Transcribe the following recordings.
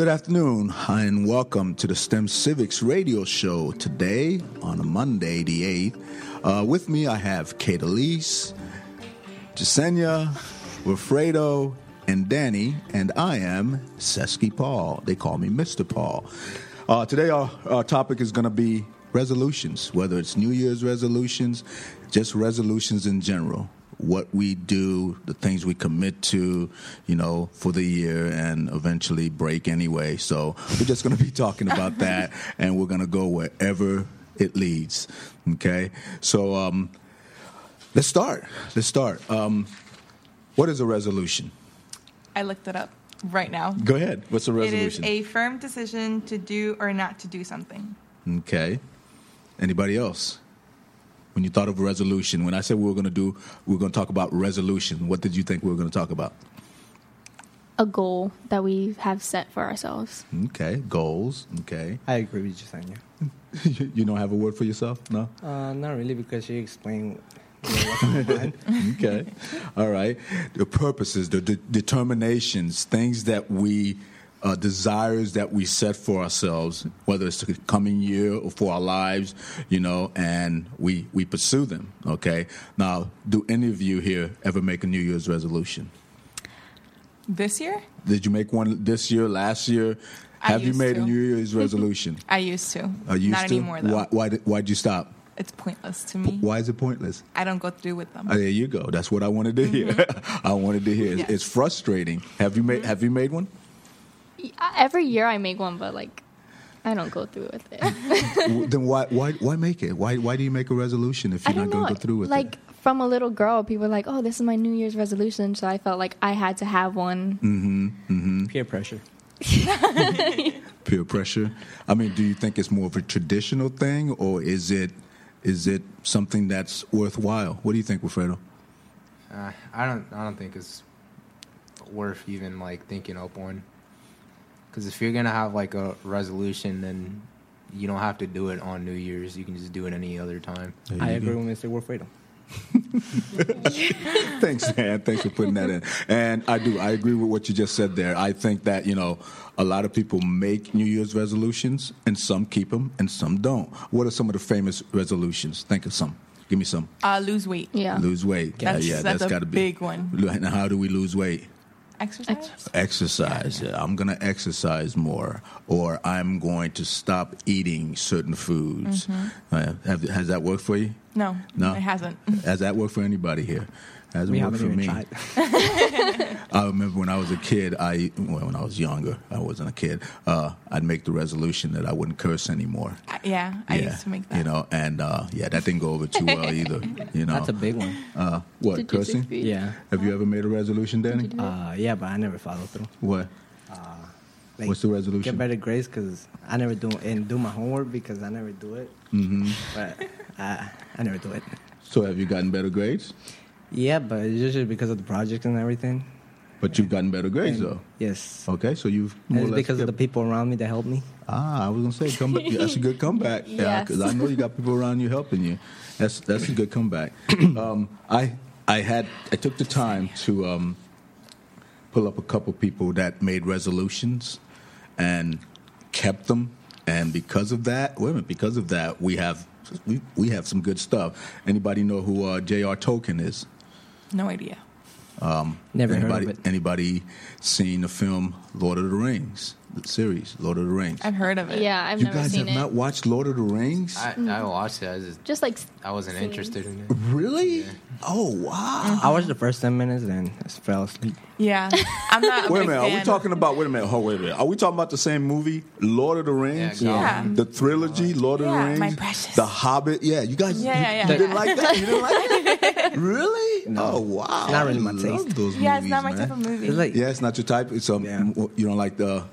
Good afternoon and welcome to the STEM Civics radio show today on a Monday, the 8th. With me I have Kate Elise, Jasenia, Wilfredo, and Danny, and I am Sesky Paul. They call me Mr. Paul. Today our topic is going to be resolutions, whether it's New Year's resolutions, just resolutions in general. What we do, the things we commit to, you know, for the year and eventually break anyway. So we're just going to be talking about that, and we're going to go wherever it leads, okay? So let's start. What is a resolution? I looked it up right now. Go ahead. What's a resolution? It is a firm decision to do or not to do something. Okay. Anybody else? When you thought of a resolution, when I said we were going to talk about resolution, what did you think we were going to talk about? A goal that we have set for ourselves. Okay, goals. Okay. I agree with Jasenia. You don't have a word for yourself? No? Not really, because you explained what I meant. Okay. All right. The purposes, the determinations, things that we... desires that we set for ourselves, whether it's the coming year or for our lives, you know, and we pursue them, okay? Now, do any of you here ever make a New Year's resolution? This year? Did you make one this year, last year? Have you made a New Year's resolution? I used to. Not anymore, though. Why'd you stop? It's pointless to me. Why is it pointless? I don't go through with them. Oh, there you go. That's what I wanted to hear. Mm-hmm. I wanted to hear. Yes. It's frustrating. Have you made one? Every year I make one, but like I don't go through with it. Then why make it? Why do you make a resolution if you're not going to go through with it? Like from a little girl, people were like, "Oh, this is my New Year's resolution," so I felt like I had to have one. Mm-hmm. Mm-hmm. Peer pressure. Peer pressure. I mean, do you think it's more of a traditional thing, or is it something that's worthwhile? What do you think, Wilfredo? I don't think it's worth even like thinking up on. Because if you're going to have, like, a resolution, then you don't have to do it on New Year's. You can just do it any other time. I agree with Mr. Wilfredo. Thanks, man. Thanks for putting that in. And I agree with what you just said there. I think that, you know, a lot of people make New Year's resolutions, and some keep them, and some don't. What are some of the famous resolutions? Think of some. Give me some. Lose weight. Yeah. Lose weight. That's got to be a big one. And how do we lose weight? Exercise. Yeah. I'm going to exercise more, or I'm going to stop eating certain foods. Mm-hmm. Has that worked for you? No, it hasn't. Has that worked for anybody here? Hasn't worked for me. I remember when I was a kid, when I was younger, I wasn't a kid, I'd make the resolution that I wouldn't curse anymore. I used to make that. You know, and that didn't go over too well either. You know, that's a big one. What, cursing? Yeah. Have you ever made a resolution, Danny? Yeah, but I never followed through. What? What's the resolution? Get better grades because I never do my homework because I never do it. Mm-hmm. But I never do it. So have you gotten better grades? Yeah, but it's usually because of the project and everything. But you've gotten better grades, though. Yes. Okay, so you've more or less because of the people around me that helped me. I was going to say, that's a good comeback. Yes. Yeah, because I know you got people around you helping you. That's a good comeback. I took the time to pull up a couple people that made resolutions and kept them. And because of that, we have some good stuff. Anybody know who J.R. Tolkien is? No idea. Never heard of it. Anybody seen the film Lord of the Rings, the series Lord of the Rings? I've heard of it. Yeah, I've never seen it. You guys have not watched Lord of the Rings? I watched it. I wasn't interested in it. Really? Yeah. Oh, wow. Mm-hmm. I watched the first 10 minutes and I fell asleep. Yeah. I'm not a big fan. Are we talking about the same movie, Lord of the Rings? Yeah. The trilogy, Lord of the Rings? My precious. The Hobbit? Yeah, you guys didn't like that? You didn't like it? Really? No. Oh, wow. Not really my taste. It's not my type of movie. It's not your type. It's you don't like the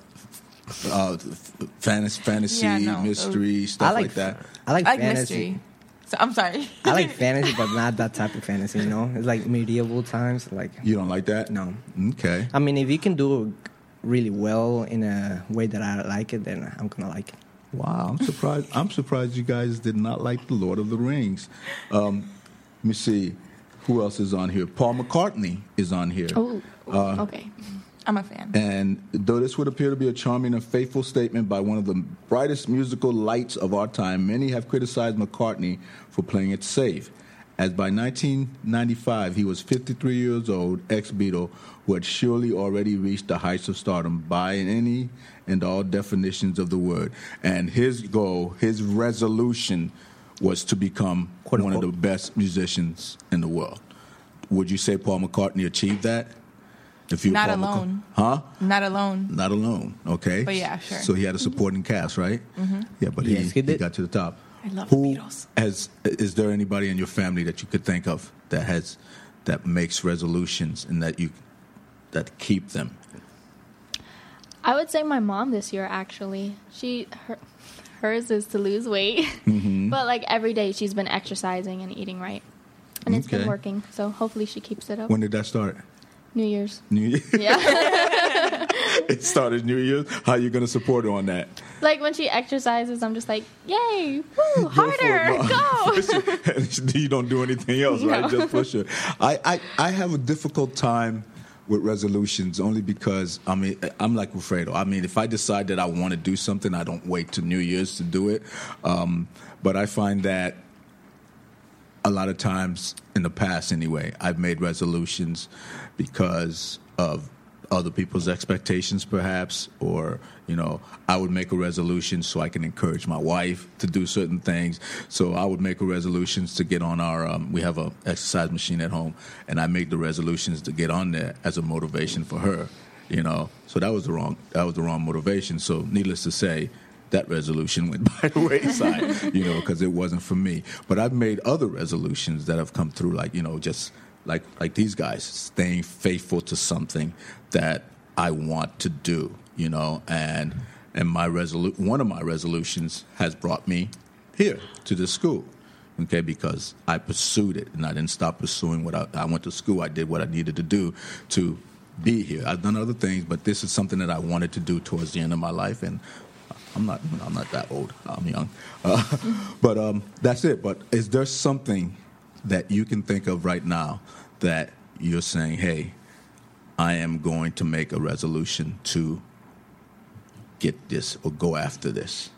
fantasy, mystery, stuff like that. I like fantasy. Mystery. So, I'm sorry. I like fantasy, but not that type of fantasy, you know? It's like medieval times. Like you don't like that? No. Okay. I mean, if you can do it really well in a way that I like it, then I'm going to like it. Wow, I'm surprised. I'm surprised you guys did not like The Lord of the Rings. Let me see. Who else is on here? Paul McCartney is on here. Oh, okay. I'm a fan. And though this would appear to be a charming and faithful statement by one of the brightest musical lights of our time, many have criticized McCartney for playing it safe, as by 1995 he was 53 years old, ex-Beatle, who had surely already reached the heights of stardom by any and all definitions of the word. And his goal, his resolution, was to become one of the best musicians in the world. Would you say Paul McCartney achieved that? If you Not alone. Not alone. Not alone, okay. But yeah, sure. So he had a supporting cast, right? Mm-hmm. Yeah, but he got to the top. I love the Beatles. Is there anybody in your family that you could think of that makes resolutions and that keep them? I would say my mom this year, actually. Hers is to lose weight. Mm-hmm. But like every day she's been exercising and eating right. And it's been working. So hopefully she keeps it up. When did that start? New Year's. Yeah. It started New Year's. How are you going to support her on that? Like when she exercises, I'm just like, yay, woo, harder, go. You don't do anything else, no. Right? Just push her. I have a difficult time with resolutions only because, I mean, I'm like Wilfredo. I mean, if I decide that I want to do something, I don't wait till New Year's to do it. But I find that a lot of times in the past anyway, I've made resolutions because of other people's expectations perhaps, or, you know, I would make a resolution so I can encourage my wife to do certain things. So I would make a resolutions to get on our, we have a exercise machine at home, and I make the resolutions to get on there as a motivation for her, you know. So that was the wrong motivation. So needless to say, that resolution went by the wayside, you know, because it wasn't for me. But I've made other resolutions that have come through, like, you know, just like these guys, staying faithful to something that I want to do, you know. And one of my resolutions has brought me here to the school, okay, because I pursued it and I didn't stop pursuing what I went to school. I did what I needed to do to be here. I've done other things, but this is something that I wanted to do towards the end of my life, and I'm not that old. I'm young. But that's it. But is there something that you can think of right now that you're saying, hey, I am going to make a resolution to get this or go after this?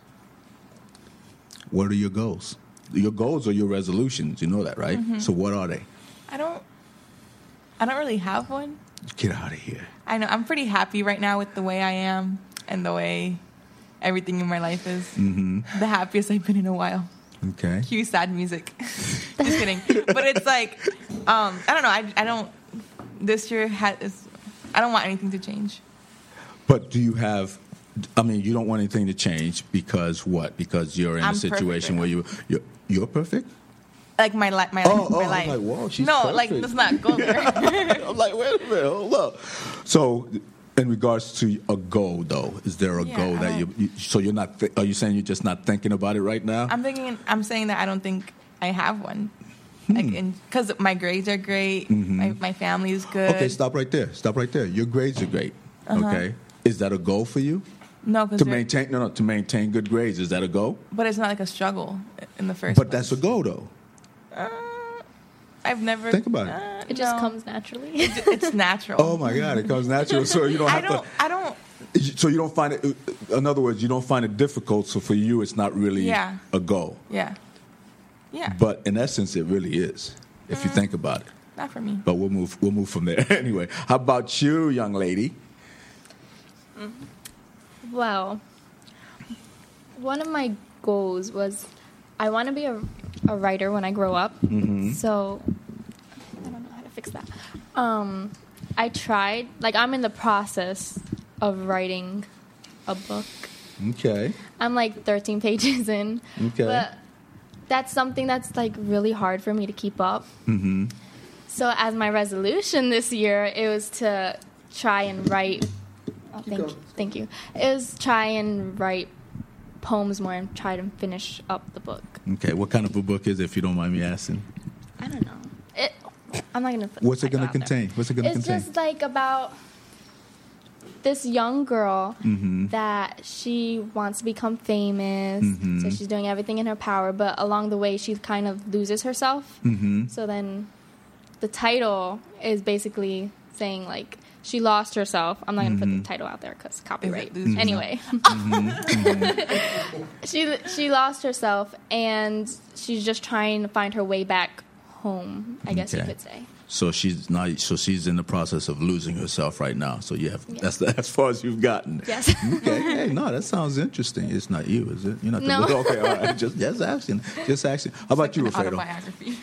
What are your goals? Your goals are your resolutions. You know that, right? Mm-hmm. So what are they? I don't really have one. Get out of here. I know. I'm pretty happy right now with the way I am and the way everything in my life is. Mm-hmm. The happiest I've been in a while. Okay. Cue sad music. Just kidding. But it's like, I don't know. I don't want anything to change. But do you have? I mean, you don't want anything to change because what? Because you're in a situation where you're perfect. Like my life. I'm like, whoa, she's perfect. Like let's not go there. I'm like, wait a minute, hold up. So, in regards to a goal, though, is there a goal that you? So you're not. Are you saying you're just not thinking about it right now? I'm saying that I don't think I have one. Because my grades are great, mm-hmm. my family is good. Okay, stop right there. Your grades are great. Uh-huh. Okay, is that a goal for you? No, because to maintain good grades, is that a goal? But it's not like a struggle in the first. But place. That's a goal, though. I've never... Think about it. It just comes naturally. It's natural. Oh, my God. It comes natural. So you don't have to... So you don't find it... In other words, you don't find it difficult. So for you, it's not really a goal. Yeah. Yeah. But in essence, it really is, if you think about it. Not for me. But we'll move from there. Anyway, how about you, young lady? Mm-hmm. Well, one of my goals was I want to be a writer when I grow up. Mm-hmm. So I don't know how to fix that. I tried, like, I'm in the process of writing a book. Okay. I'm like 13 pages in. Okay. But that's something that's like really hard for me to keep up. Mm-hmm. So as my resolution this year, it was to try and write. Oh, thank you. It was try and write poems more and try to finish up the book. Okay, what kind of a book is it, if you don't mind me asking? I don't know. I'm not gonna. What's it gonna contain? It's just like about this young girl, mm-hmm. that she wants to become famous, mm-hmm. so she's doing everything in her power, but along the way she kind of loses herself. Mm-hmm. So then, the title is basically saying like She lost herself. I'm not going to put the title out there because copyright. Anyway. She lost herself, and she's just trying to find her way back home, I guess you could say. So she's not. So she's in the process of losing herself right now. So you have that's as far as you've gotten. Yes. Okay. Hey, no, that sounds interesting. It's not you, is it? You're not. No. Okay. All right. Just asking. Just asking. How about you, Alfredo? Autobiography.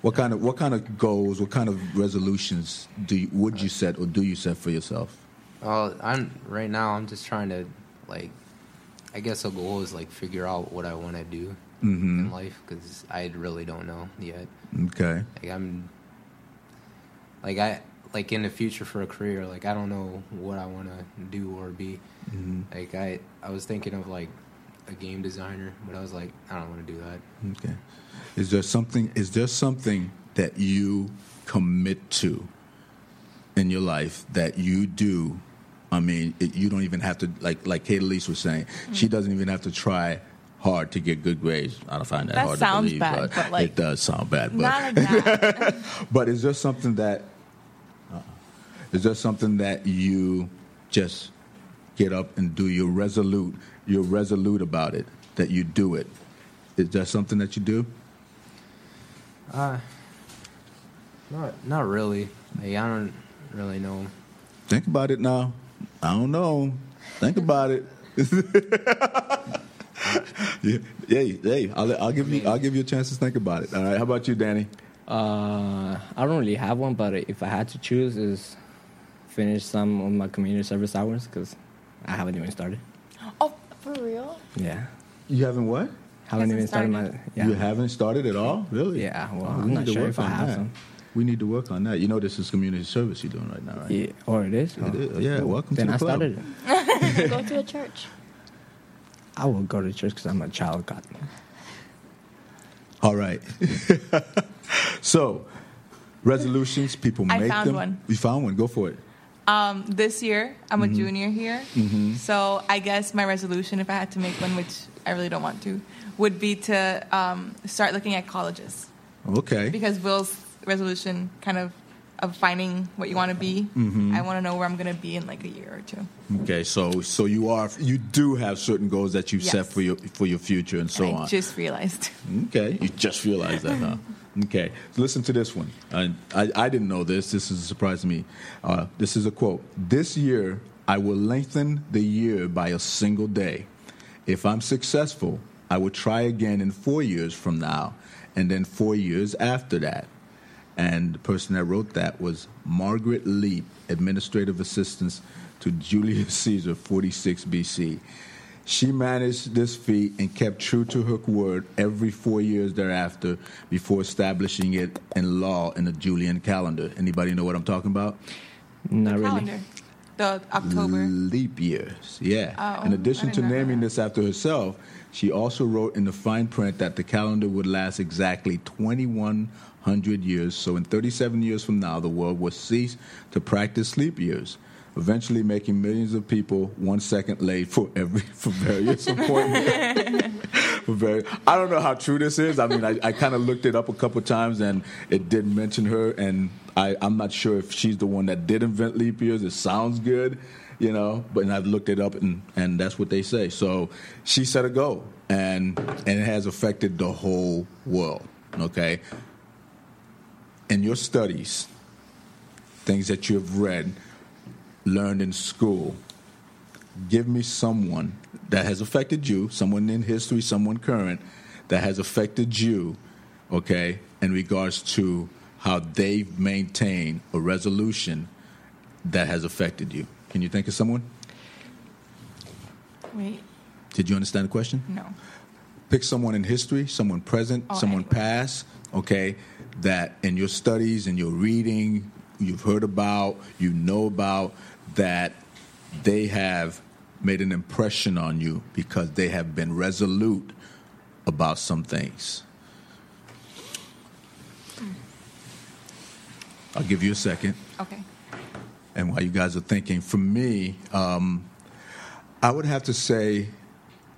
What kind of goals? What kind of resolutions would you set or do you set for yourself? I'm just trying to a goal is figure out what I want to do in life, because I really don't know yet. Okay. I'm in the future for a career, I don't know what I want to do or be. Mm-hmm. I was thinking of, a game designer, but I was like, I don't want to do that. Okay. Is there something that you commit to in your life that you do? I mean, you don't even have to, like Kate Elise was saying, she doesn't even have have to try hard to get good grades. I don't find that hard to believe. That sounds bad, but it does sound bad. But not exactly. But is there something that you just get up and do? You're resolute about it, that you do it. Is there something that you do? Not really. I don't really know. Think about it now. I don't know. Think about it. Yeah. I'll give you a chance to think about it. All right. How about you, Danny? I don't really have one, but if I had to choose, is finish some of my community service hours, because I haven't even started. Oh, for real? Yeah. You haven't what? Yeah. You haven't started at all, really? Yeah. Well, I'm not sure if I have some. We need to work on that. You know, this is community service you're doing right now, right? Yeah. Or it is? It is. Yeah. Welcome to the club. Then I started it. Go to a church. I will go to church because I'm a child of God. All right. So, resolutions, people make them. I found one. You found one. Go for it. This year, I'm a junior here. Mm-hmm. So, I guess my resolution, if I had to make one, which I really don't want to, would be to start looking at colleges. Okay. Because Will's resolution kind of finding what you want to be. Mm-hmm. I want to know where I'm going to be in a year or two. Okay, so you do have certain goals that you've set for your future and so on. I just realized. Okay, you just realized that, huh? Okay, listen to this one. I didn't know this. This is a surprise to me. This is a quote. This year, I will lengthen the year by a single day. If I'm successful, I will try again in 4 years from now, and then 4 years after that. And the person that wrote that was Margaret Leap, administrative assistant to Julius Caesar, 46 BC. She managed this feat and kept true to her word every 4 years thereafter before establishing it in law in the Julian calendar. Anybody know what I'm talking about? Not really. Calendar. The October. Leap years, yeah. Oh, in addition to naming this after herself, she also wrote in the fine print that the calendar would last exactly 2,100 years, so in 37 years from now, the world will cease to practice leap years, eventually making millions of people 1 second late for various appointments. I don't know how true this is. I mean, I kind of looked it up a couple times, and it didn't mention her, and I'm not sure if she's the one that did invent leap years. It sounds good, you know, but I've looked it up, and that's what they say. So she set a goal, and it has affected the whole world, okay? In your studies, things that you have read, learned in school, give me someone that has affected you, someone in history, someone current, that has affected you, okay, in regards to how they've maintained a resolution that has affected you. Can you think of someone? Wait. Did you understand the question? No. Pick someone in history, someone present, someone past, okay, that in your studies, in your reading, you've heard about, you know about, that they have made an impression on you because they have been resolute about some things. I'll give you a second. Okay. And while you guys are thinking, for me, I would have to say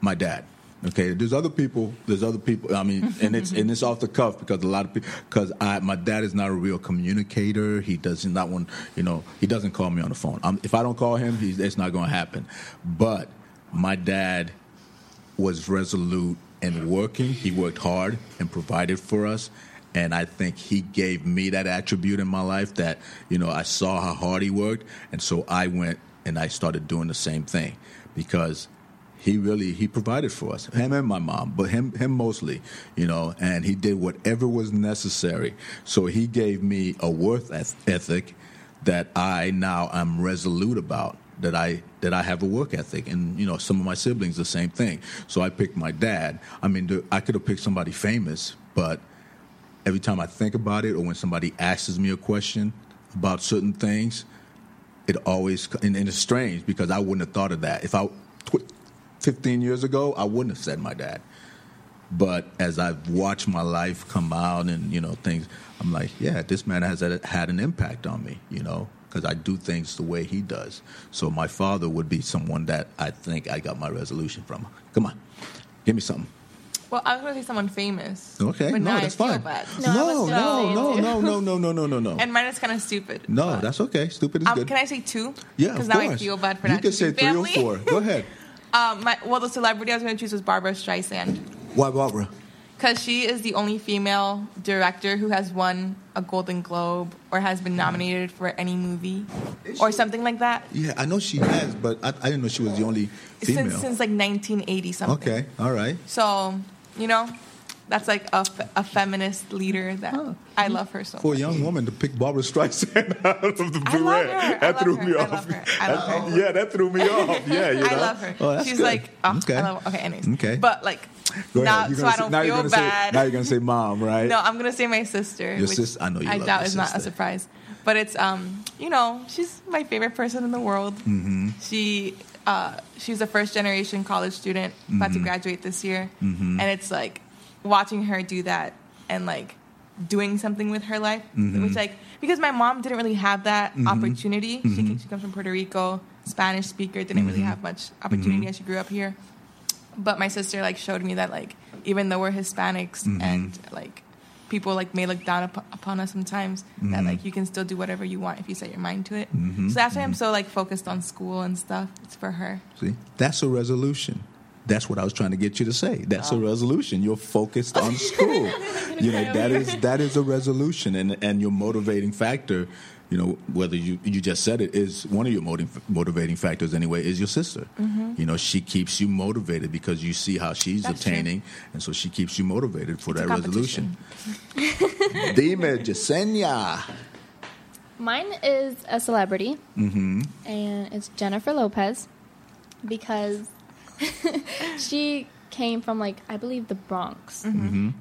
my dad. Okay, there's other people. I mean, and it's off the cuff because a lot of people. Because my dad is not a real communicator. He does not want, he doesn't call me on the phone. If I don't call him, it's not going to happen. But my dad was resolute and working. He worked hard and provided for us. And I think he gave me that attribute in my life that, I saw how hard he worked. And so I went and I started doing the same thing because he provided for us, him and my mom, but him mostly, and he did whatever was necessary. So he gave me a worth ethic that I now am resolute about, that I have a work ethic. And, some of my siblings, the same thing. So I picked my dad. I mean, I could have picked somebody famous, but every time I think about it or when somebody asks me a question about certain things, it always, and it's strange because I wouldn't have thought of that. If I 15 years ago, I wouldn't have said my dad. But as I've watched my life come out and, things, I'm like, yeah, this man has had an impact on me, because I do things the way he does. So my father would be someone that I think I got my resolution from. Come on, give me something. Well, I was going to say someone famous. Okay, but no, that's fine. No. And mine is kind of stupid. No, but that's okay. Stupid is good. Can I say two? Yeah, of course. Because now I feel bad for not choosing family. You can say three or four. Go ahead. The celebrity I was going to choose was Barbra Streisand. Why Barbra? Because she is the only female director who has won a Golden Globe or has been nominated for any movie or something like that. Yeah, I know she has, but I didn't know she was the only female. Since like 1980 something. Okay, all right. So, that's like a feminist leader that I love her so much. For a young woman to pick Barbra Streisand out of the beret, that threw me off. Yeah, that threw me off. Yeah, I love her. Oh, that's She's good. Like, oh, okay. I love her. Okay, anyways. Okay. But like, now, so I don't feel bad. Now you're going to say mom, right? No, I'm going to say my sister. Your sister? I know you love your sister. I doubt it's not a surprise. But it's, she's my favorite person in the world. Mm-hmm. She's a first-generation college student about to graduate this year. Mm-hmm. And it's like, watching her do that and like doing something with her life, which because my mom didn't really have that opportunity. She comes from Puerto Rico, Spanish speaker, didn't really have much opportunity as she grew up here. But my sister showed me that even though we're Hispanics and people may look down upon us sometimes, that you can still do whatever you want if you set your mind to it. So that's why I'm so focused on school and stuff. It's for her. See, that's a resolution. That's what I was trying to get you to say. That's a resolution. You're focused on school. That is a resolution, and your motivating factor, whether you just said it, is one of your motivating factors anyway, is your sister. Mm-hmm. She keeps you motivated because you see how she's obtaining, and so she keeps you motivated for that resolution. Dime, Yesenia. Mine is a celebrity, and it's Jennifer Lopez, because she came from I believe the Bronx, and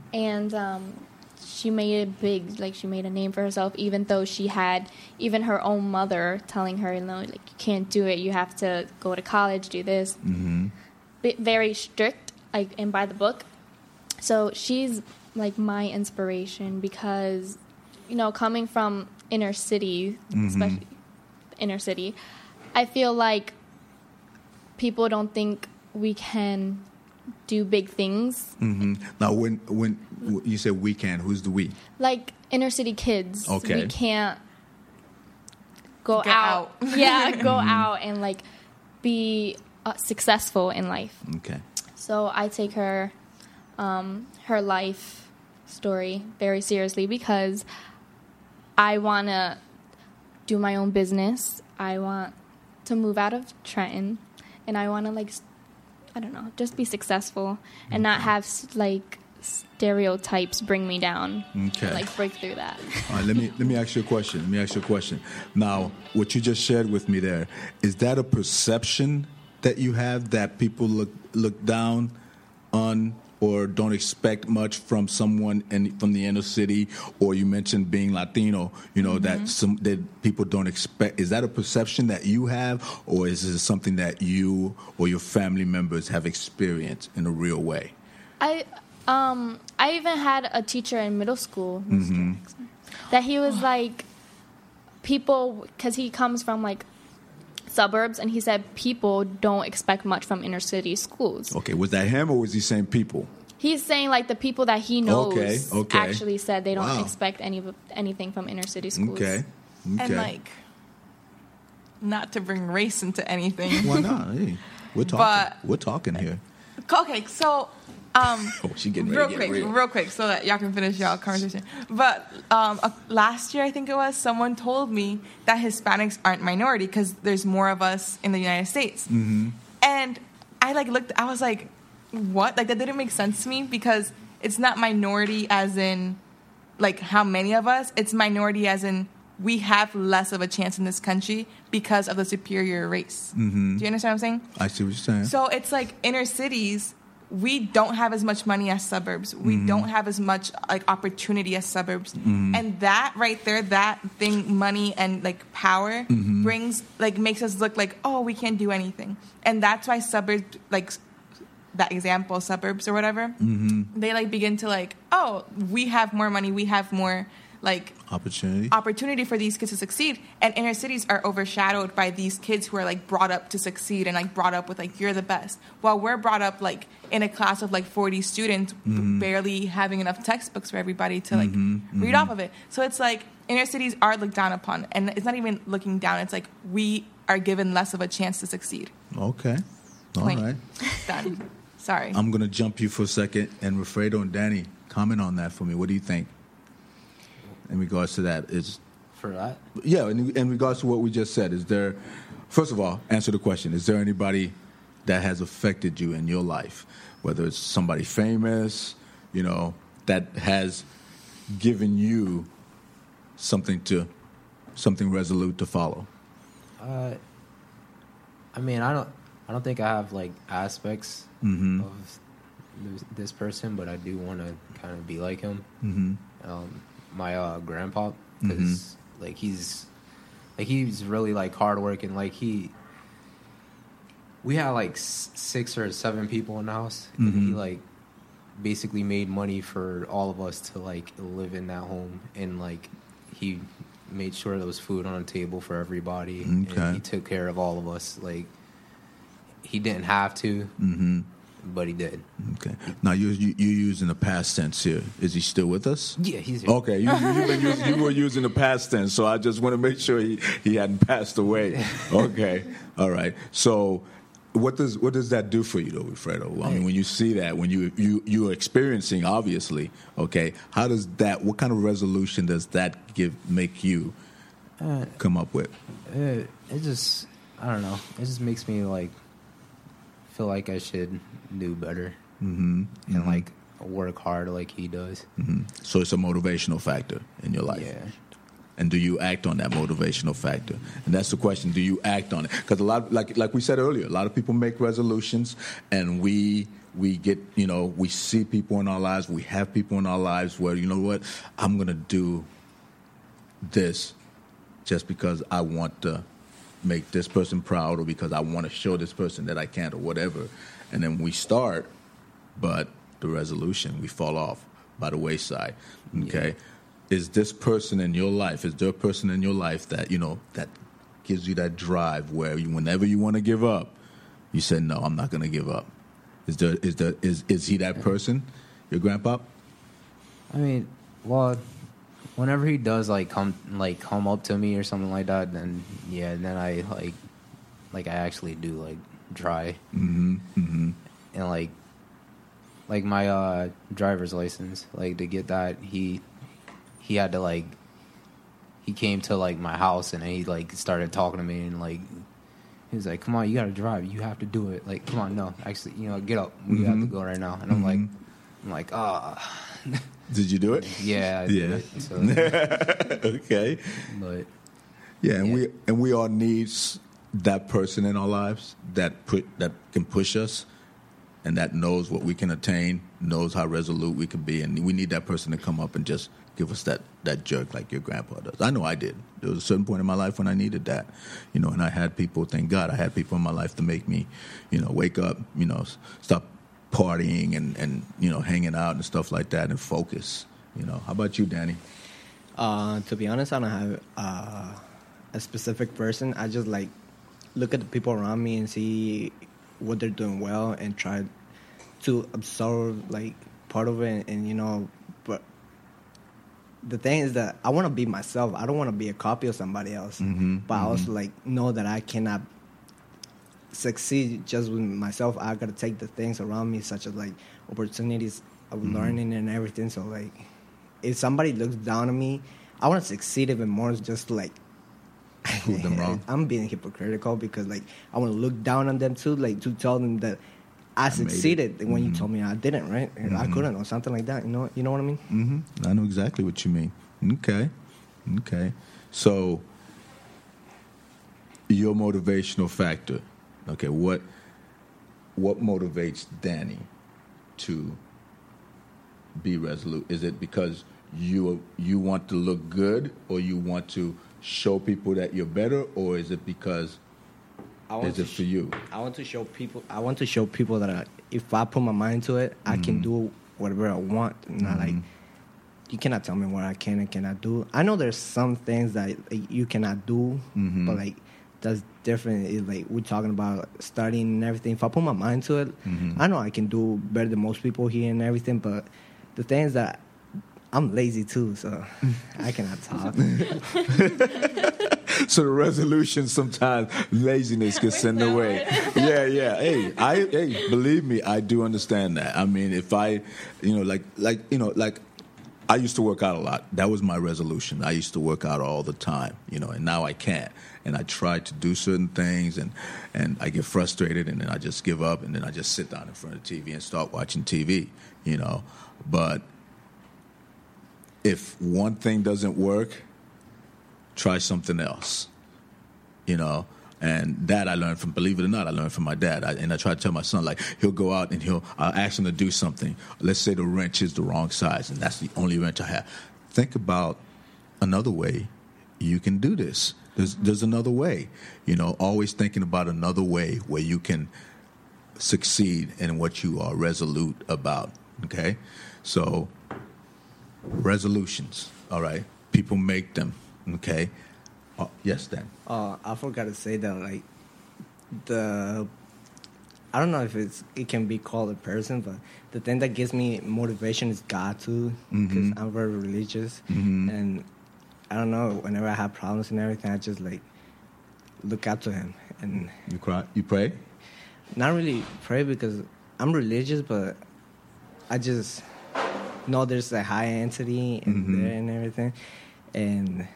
she made it big. She made a name for herself, even though she had even her own mother telling her, you can't do it. You have to go to college, do this, very strict, and by the book. So she's my inspiration because coming from inner city, especially inner city, I feel like people don't think we can do big things. Now, when you say we can, who's the we? Inner city kids. Okay. We can't go out. Yeah, go out and, be successful in life. Okay. So I take her life story very seriously because I want to do my own business. I want to move out of Trenton, and I want to, just be successful and not have, stereotypes bring me down. Okay. And, break through that. All right, let me ask you a question. Now, what you just shared with me there, is that a perception that you have that people look down on or don't expect much from someone from the inner city? Or you mentioned being Latino, that people don't expect. Is that a perception that you have, or is it something that you or your family members have experienced in a real way? I even had a teacher in middle school, Mr. Dexter, that he was people, because he comes from suburbs, and he said people don't expect much from inner city schools. Okay, was that him or was he saying people? He's saying like the people that he knows actually said they don't expect anything from inner city schools. Okay. And like, not to bring race into anything. Why not? Hey, we're talking here. Okay, so she getting real quick, so that y'all can finish y'all conversation. But last year, I think it was, someone told me that Hispanics aren't minority because there's more of us in the United States. Mm-hmm. And I like looked, I was like, what? Like that didn't make sense to me because it's not minority as in like how many of us. It's minority as in we have less of a chance in this country because of the superior race. Mm-hmm. Do you understand what I'm saying? I see what you're saying. So it's like inner cities, we don't have as much money as suburbs. We mm-hmm. don't have as much like opportunity as suburbs. Mm-hmm. And that right there, that thing, money and like power mm-hmm. brings like makes us look like, oh, we can't do anything. And that's why suburbs like that example, suburbs or whatever, mm-hmm. they like begin to like, oh, we have more money, we have more like opportunity for these kids to succeed, and inner cities are overshadowed by these kids who are like brought up to succeed and like brought up with like you're the best, while we're brought up like in a class of like 40 students mm-hmm. barely having enough textbooks for everybody to like mm-hmm. read mm-hmm. off of it. So it's like inner cities are looked down upon, and it's not even looking down, it's like we are given less of a chance to succeed. Okay. All Point. Right. Done. Sorry. I'm going to jump you for a second, and Refredo and Danny, comment on that for me. What do you think in regards to that? For that? Yeah, in regards to what we just said, is there, first of all, answer the question, is there anybody that has affected you in your life, whether it's somebody famous, you know, that has given you something resolute to follow? I mean, I don't think I have like aspects mm-hmm. of this person, but I do want to kind of be like him. Mm-hmm. My grandpa, because mm-hmm. like he's really like hardworking. Like we had like 6 or 7 people in the house, mm-hmm. and he like basically made money for all of us to like live in that home, and like he made sure there was food on the table for everybody, and he took care of all of us like. He didn't have to, mm-hmm. but he did. Okay. Now, you're using the past tense here. Is he still with us? Yeah, he's here. Okay. You were using the past tense, so I just want to make sure he hadn't passed away. Okay. All right. So what does that do for you, though, Wilfredo? I mean, when you see that, when you are experiencing, obviously, okay, how does that, what kind of resolution does that make you come up with? It just, I don't know. It just makes me, like, feel like I should do better mm-hmm. and mm-hmm. like work hard like he does. Mm-hmm. So it's a motivational factor in your life. Yeah. And do you act on that motivational factor? And that's the question. Do you act on it? Because a lot, like we said earlier, a lot of people make resolutions, and we get, you know, we see people in our lives, we have people in our lives where, you know what, I'm gonna do this just because I want to make this person proud, or because I want to show this person that I can't, or whatever. And then we start, but the resolution, we fall off by the wayside. Okay. Yeah. Is there a person in your life that, you know, that gives you that drive where you, whenever you want to give up, you say, no, I'm not going to give up? Is he that person, your grandpa? I mean, well, whenever he does come up to me or something like that, then then I I actually do like try. Mm-hmm. Mm-hmm. And like my driver's license, like to get that, he had to like, he came to like my house and he like started talking to me, and like he was like, "Come on, you gotta drive, you have to do it. Like, come on, no, actually, you know, get up, we mm-hmm. have to go right now." And mm-hmm. I'm like, ah. Oh. Did you do it? Yeah, I did it. So. Okay. But yeah, and we all need that person in our lives that can push us, and that knows what we can attain, knows how resolute we can be, and we need that person to come up and just give us that jerk like your grandpa does. I know I did. There was a certain point in my life when I needed that, you know, and I had people. Thank God, I had people in my life to make me, you know, wake up, you know, stop partying and you know, hanging out and stuff like that, and focus, you know. How about you, Danny? To be honest, I don't have a specific person. I just like look at the people around me and see what they're doing well and try to absorb like part of it. And you know, but the thing is that I want to be myself. I don't want to be a copy of somebody else. Mm-hmm. But I also like know that I cannot succeed just with myself. I gotta take the things around me, such as like opportunities of learning and everything. So like, if somebody looks down on me, I want to succeed even more. Just like prove them wrong. I'm being hypocritical because like I want to look down on them too, like to tell them that I succeeded when you told me I didn't, right? Mm-hmm. I couldn't, or something like that. You know what I mean? Mm-hmm. I know exactly what you mean. Okay. So your motivational factor. Okay, what motivates Danny to be resolute? Is it because you want to look good, or you want to show people that you're better, or is it because for you? I want to show people that if I put my mind to it, I can do whatever I want. Not like you cannot tell me what I can and cannot do. I know there's some things that like, you cannot do, but like that's different. It's like we're talking about studying and everything. If I put my mind to it, I know I can do better than most people here and everything. But the thing is that I'm lazy too, so I cannot talk. So the resolution, sometimes laziness gets in the way. Yeah. Hey, believe me, I do understand that. I mean, if I, I used to work out a lot. That was my resolution. I used to work out all the time, and now I can't. And I try to do certain things, and I get frustrated, and then I just give up, and then I just sit down in front of the TV and start watching TV, But if one thing doesn't work, try something else, And that I learned from, believe it or not, I learned from my dad. And I try to tell my son, like, he'll go out and I'll ask him to do something. Let's say the wrench is the wrong size, and that's the only wrench I have. Think about another way you can do this. There's another way, always thinking about another way where you can succeed in what you are resolute about, okay? So resolutions, all right? People make them, okay? Yes, Dan. I forgot to say that, like, I don't know if it can be called a person, but the thing that gives me motivation is God, too, because I'm very religious, and I don't know, whenever I have problems and everything, I just, like, look up to him. And you cry? You pray? Not really pray because I'm religious, but I just know there's a high entity in there and everything. And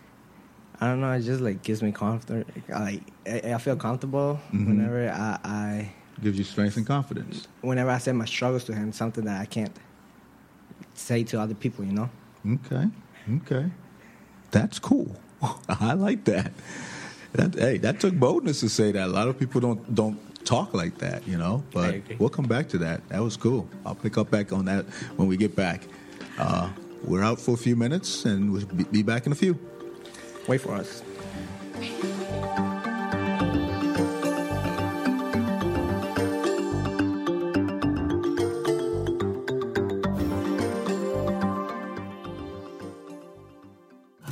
I don't know, it just, like, gives me comfort. Like, I feel comfortable whenever I gives you strength and confidence. Whenever I say my struggles to him, something that I can't say to other people, Okay. That's cool. I like that. That took boldness to say that. A lot of people don't talk like that, But we'll come back to that. That was cool. I'll pick up back on that when we get back. We're out for a few minutes, and we'll be back in a few. Wait for us.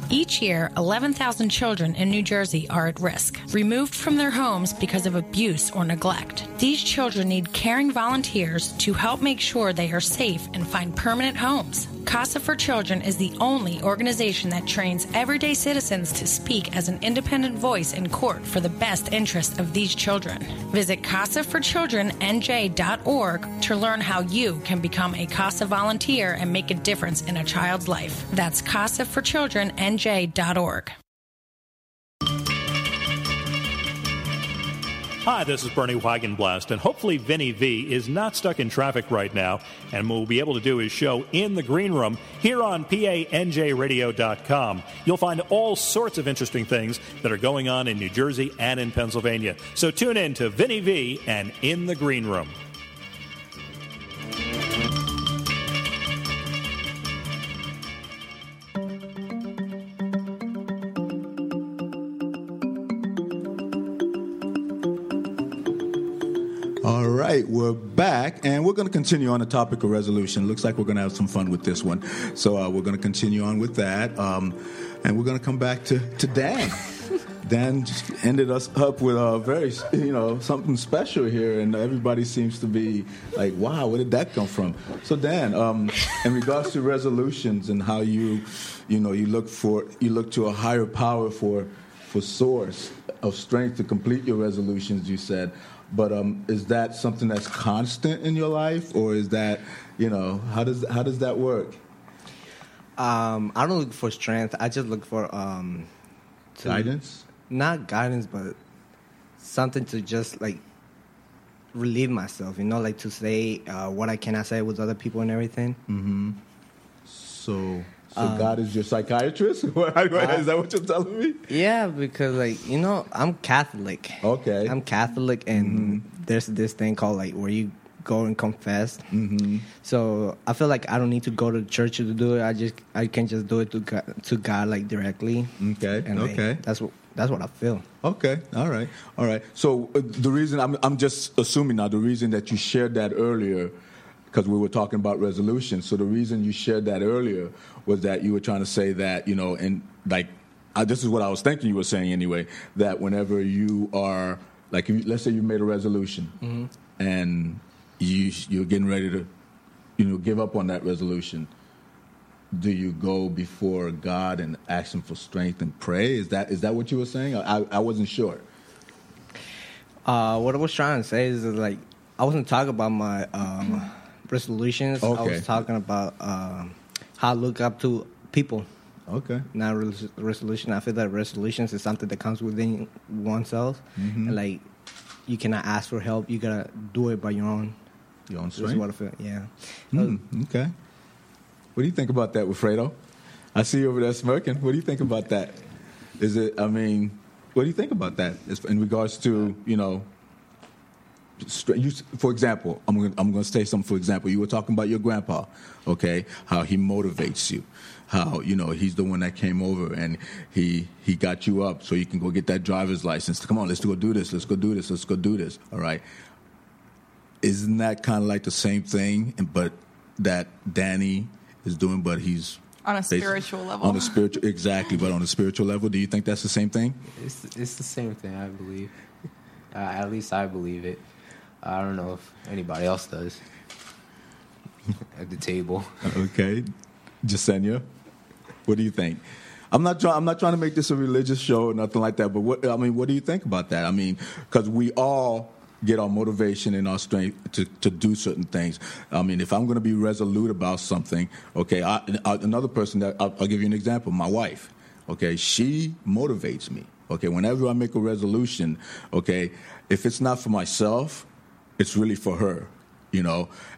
Each year, 11,000 children in New Jersey are at risk, removed from their homes because of abuse or neglect. These children need caring volunteers to help make sure they are safe and find permanent homes. CASA for Children is the only organization that trains everyday citizens to speak as an independent voice in court for the best interests of these children. Visit CASAforChildrenNJ.org to learn how you can become a CASA volunteer and make a difference in a child's life. That's CASAforChildrenNJ.org. Hi, this is Bernie Wagenblast, and hopefully Vinny V is not stuck in traffic right now and will be able to do his show in the green room here on PANJradio.com. You'll find all sorts of interesting things that are going on in New Jersey and in Pennsylvania. So tune in to Vinny V and In the Green Room. All right, we're back, and we're going to continue on the topic of resolution. Looks like we're going to have some fun with this one, so we're going to continue on with that, and we're going to come back to Dan. Dan just ended us up with a very, something special here, and everybody seems to be like, wow, where did that come from? So, Dan, in regards to resolutions and how you look to a higher power for source of strength to complete your resolutions, you said. But is that something that's constant in your life, or is that, how does that work? I don't look for strength. I just look for guidance. Not guidance, but something to just relieve myself. Like to say what I cannot say with other people and everything. Mm-hmm. So God is your psychiatrist? Is that what you're telling me? Yeah, because I'm Catholic. Okay. I'm Catholic, and there's this thing called where you go and confess. Mm-hmm. So I feel like I don't need to go to church to do it. I can just do it to God directly. Okay. And that's what I feel. Okay. All right. So the reason I'm just assuming now, the reason that you shared that earlier, because we were talking about resolutions. So the reason you shared that earlier was that you were trying to say that, this is what I was thinking you were saying anyway, that whenever you are, let's say you made a resolution, mm-hmm. and you're getting ready to, give up on that resolution, do you go before God and ask him for strength and pray? Is that what you were saying? I wasn't sure. What I was trying to say is, I wasn't talking about my... resolutions. Okay. I was talking about how I look up to people. Okay. Not resolution. I feel that resolutions is something that comes within oneself. Mm-hmm. And you cannot ask for help. You gotta do it by your own. Your own strength. That's what I feel. Yeah. Okay. What do you think about that, Wilfredo? I see you over there smirking. What do you think about that? What do you think about that in regards to for example, I'm going to say something. For example, you were talking about your grandpa, okay? How he motivates you, how he's the one that came over and he got you up so you can go get that driver's license. Come on, let's go do this. Let's go do this. Let's go do this. All right. Isn't that kind of the same thing? But that Danny is doing, but he's on a spiritual level. Exactly. But on a spiritual level, do you think that's the same thing? It's the same thing, I believe. At least I believe it. I don't know if anybody else does at the table. Okay, Jasenia, what do you think? I'm not trying to make this a religious show or nothing like that. But what do you think about that? Because we all get our motivation and our strength to do certain things. If I'm going to be resolute about something, okay. Another person that I'll give you an example. My wife, okay, she motivates me. Okay, whenever I make a resolution, okay, if it's not for myself, it's really for her,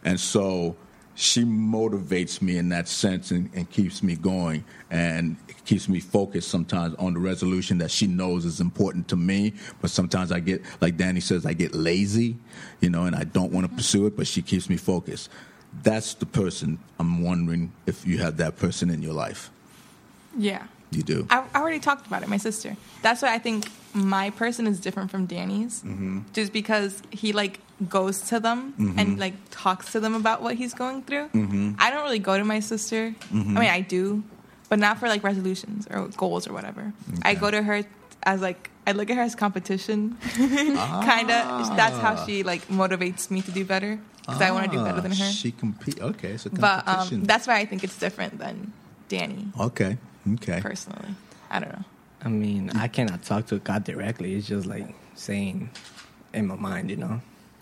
and so she motivates me in that sense and keeps me going and keeps me focused sometimes on the resolution that she knows is important to me. But sometimes I get, like Danny says, I get lazy, and I don't want to pursue it, but she keeps me focused. That's the person. I'm wondering if you have that person in your life. Yeah. You do. I already talked about it, my sister. That's why I think my person is different from Danny's, mm-hmm. just because he goes to them mm-hmm. and talks to them about what he's going through. Mm-hmm. I don't really go to my sister. Mm-hmm. I do, but not for resolutions or goals or whatever. Okay. I go to her as I look at her as competition. Kind of. That's how she motivates me to do better because I want to do better than her. She compete. Okay, so competition. But that's why I think it's different than Danny. Okay. Personally, I don't know. I cannot talk to God directly. It's just saying in my mind,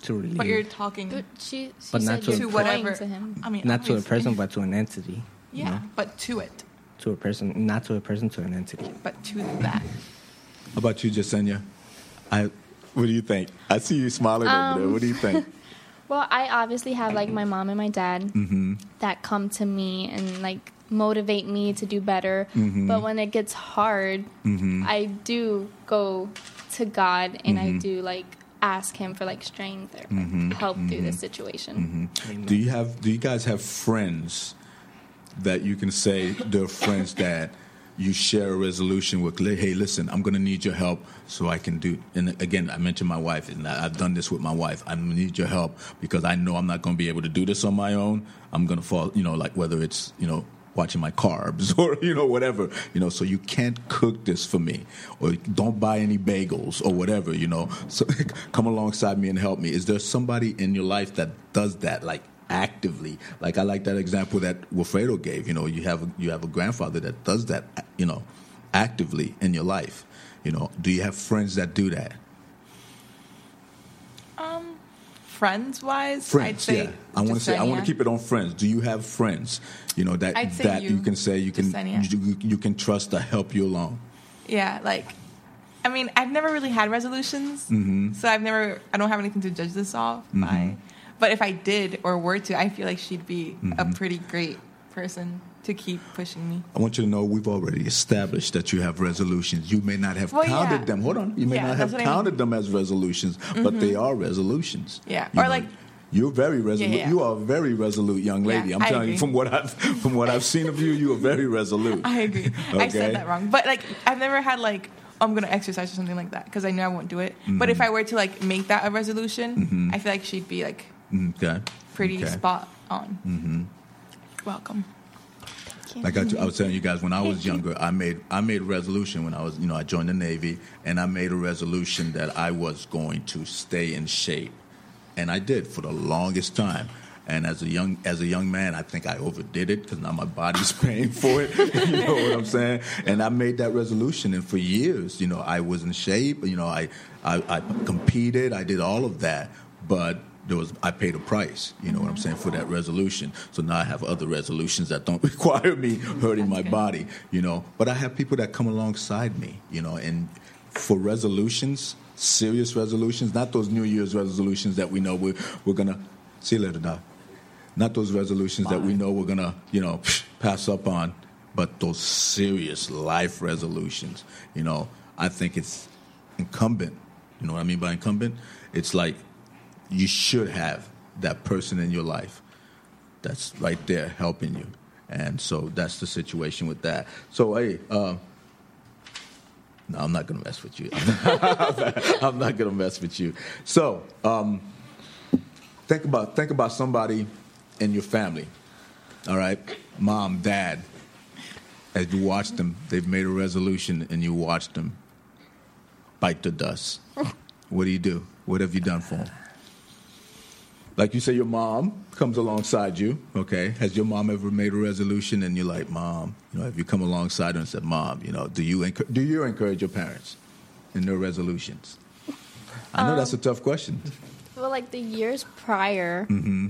to relieve. But you're talking. But she said to whatever. To him. Not to a person, but to an entity. Yeah, but to it. To a person, not to a person, to an entity. But to that. How about you, Jasenia? What do you think? I see you smiling over there. What do you think? Well, I obviously have my mom and my dad mm-hmm. that come to me and motivate me to do better, mm-hmm. but when it gets hard, mm-hmm. I do go to God and mm-hmm. I do ask him for strength or mm-hmm. help mm-hmm. through this situation. Mm-hmm. Do you guys have friends that you can say they're friends that you share a resolution with? Hey, listen, I'm going to need your help so I can do. And again, I mentioned my wife, and I've done this with my wife. I need your help because I know I'm not going to be able to do this on my own. I'm going to fall, whether it's watching my carbs or, you know, whatever, you know, so you can't cook this for me, or don't buy any bagels or whatever, you know, so come alongside me and help me. Is there somebody in your life that does that, like, actively? Like, I like that example that Wilfredo gave, you know, you have a grandfather that does that, you know, actively in your life, you know. Do you have friends that do that? Friends-wise, I'd say. Yeah. I want to keep it on friends. Do you have friends, you know, that you can say you can trust to help you along? Yeah, like, I mean, I've never really had resolutions, mm-hmm. so I don't have anything to judge this off by. Mm-hmm. But if I did or were to, I feel like she'd be mm-hmm. a pretty great person to keep pushing me. I want you to know we've already established that you have resolutions. You may not have counted them. Hold on. You may not have counted them as resolutions, mm-hmm. but they are resolutions. Yeah. You or know, like you're very resolute. Yeah, yeah. You are a very resolute young lady. Yeah, I'm telling you, from what I've seen of you, you are very resolute. I agree. Okay? I said that wrong. But like I've never had like I'm going to exercise or something like that because I know I won't do it. Mm-hmm. But if I were to like make that a resolution, mm-hmm. I feel like she'd be like pretty spot on. Mm-hmm. Welcome. Like I was telling you guys, when I was younger, I made a resolution when I was, you know, I joined the Navy, and I made a resolution that I was going to stay in shape, and I did for the longest time. And as a young man, I think I overdid it because now my body's paying for it. You know what I'm saying? And I made that resolution, and for years, you know, I was in shape. You know, I competed, I did all of that, but I paid a price, you know what I'm saying, for that resolution. So now I have other resolutions that don't require me hurting my body, you know. But I have people that come alongside me, you know, and for resolutions, serious resolutions, not those New Year's resolutions that we know we're going to see later now. Not those resolutions that we know we're going to, you know, pass up on, but those serious life resolutions, you know. I think it's incumbent. You know what I mean by incumbent? It's like, you should have that person in your life that's right there helping you. And so that's the situation with that. So, hey, no, I'm not going to mess with you. I'm not going to mess with you. So think about somebody in your family, all right? Mom, Dad, as you watch them, they've made a resolution and you watch them bite the dust. What do you do? What have you done for them? Like you say, your mom comes alongside you, okay? Has your mom ever made a resolution and you're like, Mom, you know, have you come alongside her and said, Mom, you know, do you encourage your parents in their resolutions? I know that's a tough question. Well, like the years prior, mm-hmm.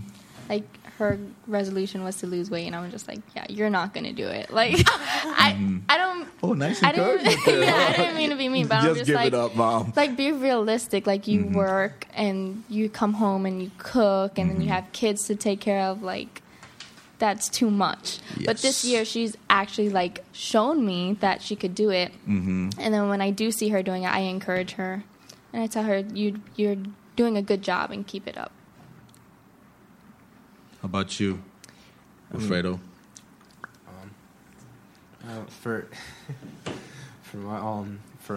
like her resolution was to lose weight, and I was just like, yeah, you're not going to do it. Like, I don't... Oh, nice encouragement there. Yeah, I didn't mean to be mean, but I'm just like... Just give it up, Mom. Like, be realistic. Like, you mm-hmm. work, and you come home, and you cook, and mm-hmm. then you have kids to take care of. Like, that's too much. Yes. But this year, she's actually, like, shown me that she could do it. Mm-hmm. And then when I do see her doing it, I encourage her. And I tell her, you're doing a good job, and keep it up. How about you, Alfredo? For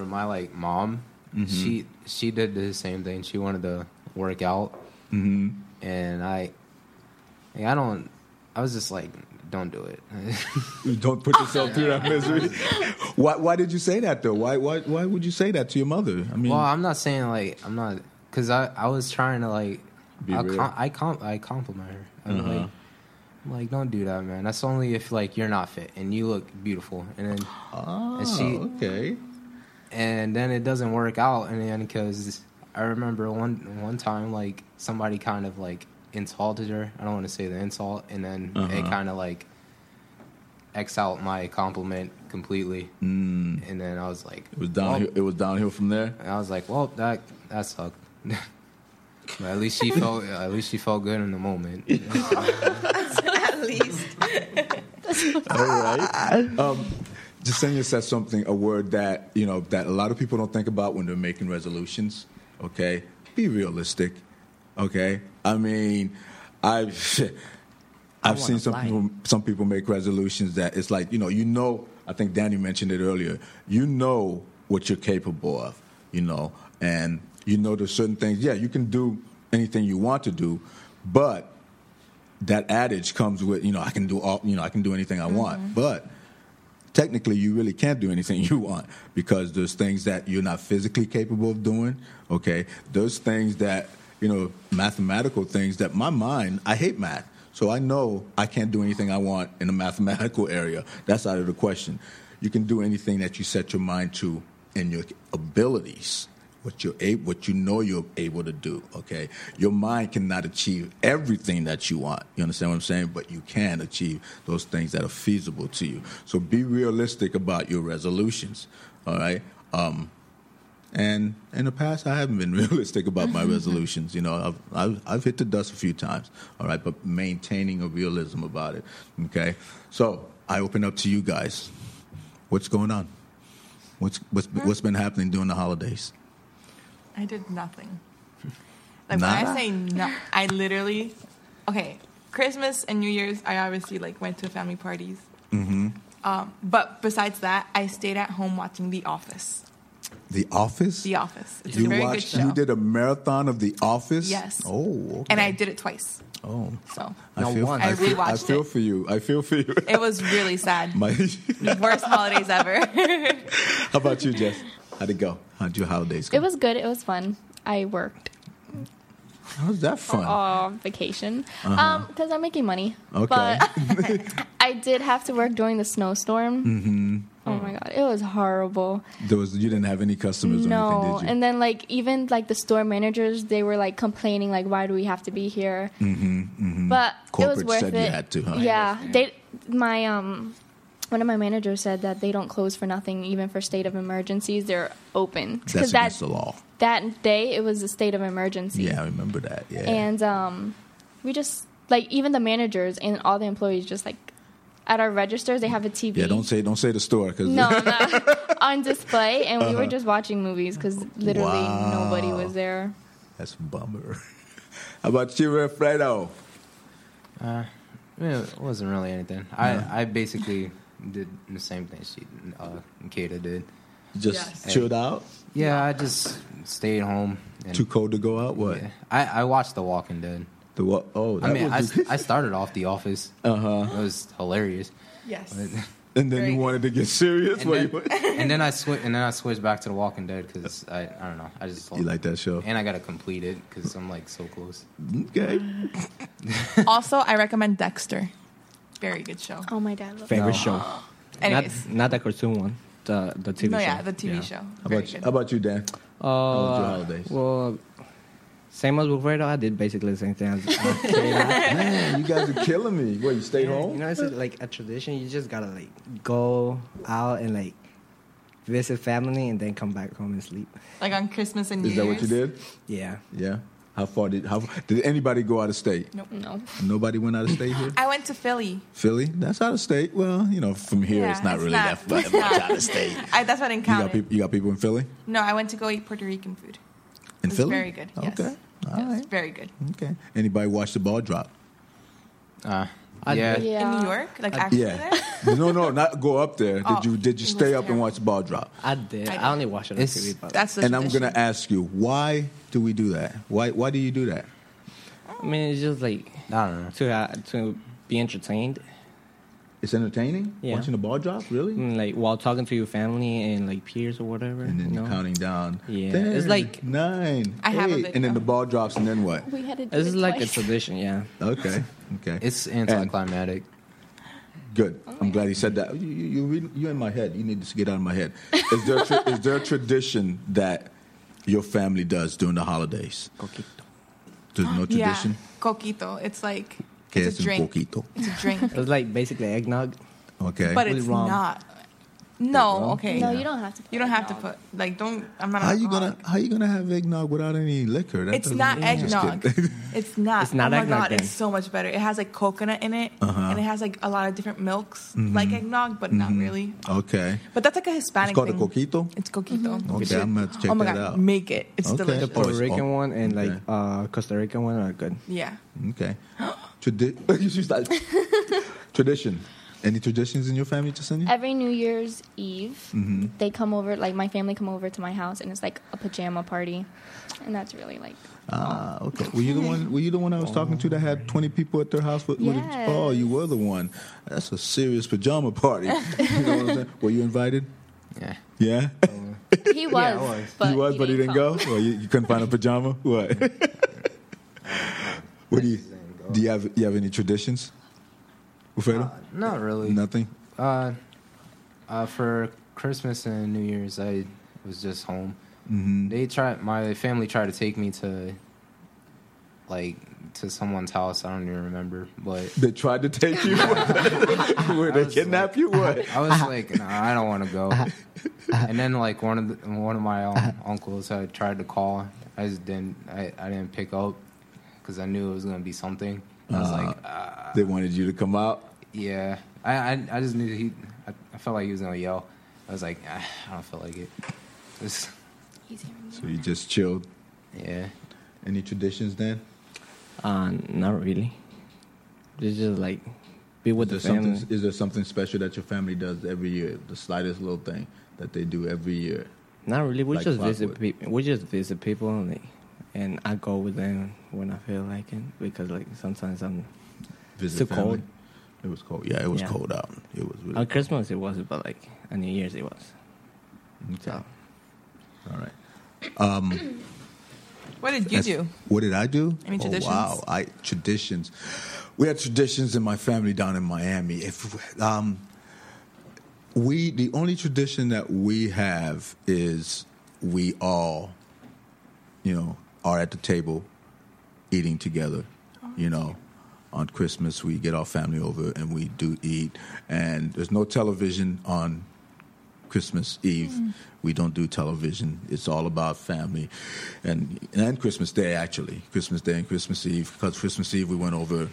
my like mom, mm-hmm. she did the same thing. She wanted to work out, mm-hmm. and I don't. I was just like, don't do it. Don't put yourself through that misery. Why did you say that though? Why would you say that to your mother? I mean, well, I'm not saying like I'm not, because I was trying to like. I compliment her. Uh-huh. I'm like, don't do that, man. That's only if like you're not fit and you look beautiful, and then and then it doesn't work out. And then because I remember one time like somebody kind of like insulted her. I don't want to say the insult, and then it kind of like X out my compliment completely. Mm. And then I was like, it was downhill. It was downhill from there. And I was like, well, that sucked. But at least she felt. At least she felt good in the moment. At least. All right. Jasenia said something. A word that you know that a lot of people don't think about when they're making resolutions. Okay, be realistic. Okay, I mean, I've seen some people make resolutions that it's like you know. I think Danny mentioned it earlier. You know what you're capable of. You know and. You know, there's certain things, yeah, you can do anything you want to do, but that adage comes with, you know, I can do all, you know, I can do anything I want. But technically, you really can't do anything you want, because there's things that you're not physically capable of doing. Okay, there's things that, you know, mathematical things that my mind, I hate math, so I know I can't do anything I want in the mathematical area. That's out of the question. You can do anything that you set your mind to, in your abilities, what you know you're able to do, okay? Your mind cannot achieve everything that you want. You understand what I'm saying? But you can achieve those things that are feasible to you. So be realistic about your resolutions, all right? And in the past, I haven't been realistic about my resolutions. You know, I've hit the dust a few times, all right? But maintaining a realism about it, okay? So I open up to you guys. What's going on? What's been happening during the holidays? I did nothing. Like, when I say no, I literally... Okay, Christmas and New Year's, I obviously, like, went to family parties. Mm-hmm. But besides that, I stayed at home watching The Office. The Office? The Office. It's a very good show. You did a marathon of The Office? Yes. Oh, okay. And I did it twice. Oh. So, I feel for you. I feel for you. It was really sad. The worst holidays ever. How about you, Jess? How'd it go? How'd your holidays go? It was good. It was fun. I worked. How's that fun? Vacation. Because I'm making money. Okay. But I did have to work during the snowstorm. Mm-hmm. Oh, my God. It was horrible. You didn't have any customers or anything, did you? And then, like, even, like, the store managers, they were, like, complaining, like, why do we have to be here? Mm-hmm. Mm-hmm. But corporate it was worth it. Corporate said you had to, huh? Yeah. One of my managers said that they don't close for nothing, even for state of emergencies. They're open. That's against the law. That day, it was a state of emergency. Yeah, I remember that, yeah. And we just, like, even the managers and all the employees just, like, at our registers, they have a TV. Yeah, don't say the store. Cause no, not on display. And we were just watching movies because literally nobody was there. That's a bummer. How about you, Fredo? It wasn't really anything. Yeah. I basically... did the same thing she Kata did. Just chilled out? Yeah, I just stayed home. Too cold to go out? What? Yeah. I watched The Walking Dead. I started off The Office. It was hilarious. Yes. And then you wanted to get serious? And then I switched back to The Walking Dead because I don't know. I just you like that show, and I gotta complete it because I'm like so close. Okay. Also, I recommend Dexter. Very good show. Oh, my dad loves it. Favorite show. Anyways. Not the cartoon one. The TV show. Yeah, the TV show. How about you, Dan? How was your holidays? Well, same as Wilfredo. I did basically the same thing. Man, you guys are killing me. What, you stayed home? You know, it's like a tradition. You just got to like go out and like visit family and then come back home and sleep. Like on Christmas and New Year's? Is that what you did? Yeah. Yeah. How far did anybody go out of state? Nope. No. Nobody went out of state here? I went to Philly. Philly? That's out of state. Well, you know, from here, it's not really that much out of state. That's what I encountered. You got people in Philly? No, I went to go eat Puerto Rican food. In Philly? Very good, yes. Okay. All right. Very good. Okay. Anybody watch the ball drop? Yeah. In New York? Like, actually there? No, not go up there. Did you stay up and watch the ball drop? I did. I only watched it on TV. I'm going to ask you, why do we do that? Why do you do that? I mean, it's just like, I don't know, to be entertained. It's entertaining? Yeah. Watching the ball drop? Really? Like, while talking to your family and, like, peers or whatever. And then you're counting down. Yeah. 10, it's like... 9, I 8, have a video. And then the ball drops, and then what? We had to do this is like a tradition, yeah. Okay. It's anticlimactic. Good. I'm glad he said that. You're in my head. You need to get out of my head. Is there a tradition that your family does during the holidays? Coquito. There's no tradition? Yeah. Coquito. It's like... It's a drink. It's a drink. It's like basically eggnog. Okay. But it's not. No, okay. No, you don't have to put How you gonna have eggnog without any liquor? It's not eggnog. It's not eggnog. Oh my God, it's so much better. It has like coconut in it and it has like a lot of different milks like eggnog, but not really. Okay. But that's like a Hispanic thing. It's called a coquito? It's coquito. Mm-hmm. Okay, I'm gonna have to check that out. Make it. It's delicious. The Puerto Rican one and like Costa Rican one are good. Yeah. Okay. Tradition. Any traditions in your family, Jasenia? Every New Year's Eve, mm-hmm. they come over, like my family come over to my house, and it's like a pajama party, and that's really like. Ah, okay. Were you the one? Were you the one I was talking to that had 20 people at their house? Yes. Oh, you were the one. That's a serious pajama party. You know what I'm saying? Were you invited? Yeah. Yeah. He was. Yeah, was. But he was, but he didn't go. Well, you couldn't find a pajama. What? What do you have any traditions? Not really. Nothing? For Christmas and New Year's, I was just home. Mm-hmm. My family tried to take me to someone's house. I don't even remember, but they tried to take you. Were they kidnap you? What? I was like, nah, I don't want to go. And then like one of my uncles, I tried to call. I just didn't. I didn't pick up because I knew it was gonna be something. I was they wanted you to come out. Yeah, I just knew I felt like he was gonna yell. I was like, I don't feel like it. So you just chilled. Yeah. Any traditions then? Not really. It's just like be with the family. Is there something special that your family does every year? The slightest little thing that they do every year? Not really. We like just visit people. We just visit people only, and I go with them when I feel like it because like sometimes it's too cold. It was cold. Yeah, it was cold out. It was really on Christmas. Cold. It wasn't, but like on New Year's it was. Okay. So. All right. What did you do? What did I do? I mean, traditions. Oh, wow. Traditions. We had traditions in my family down in Miami. The only tradition that we have is we all, are at the table eating together, On Christmas, we get our family over and we do eat. And there's no television on Christmas Eve. Mm. We don't do television. It's all about family, and Christmas Day actually, Christmas Day and Christmas Eve. Because Christmas Eve we went over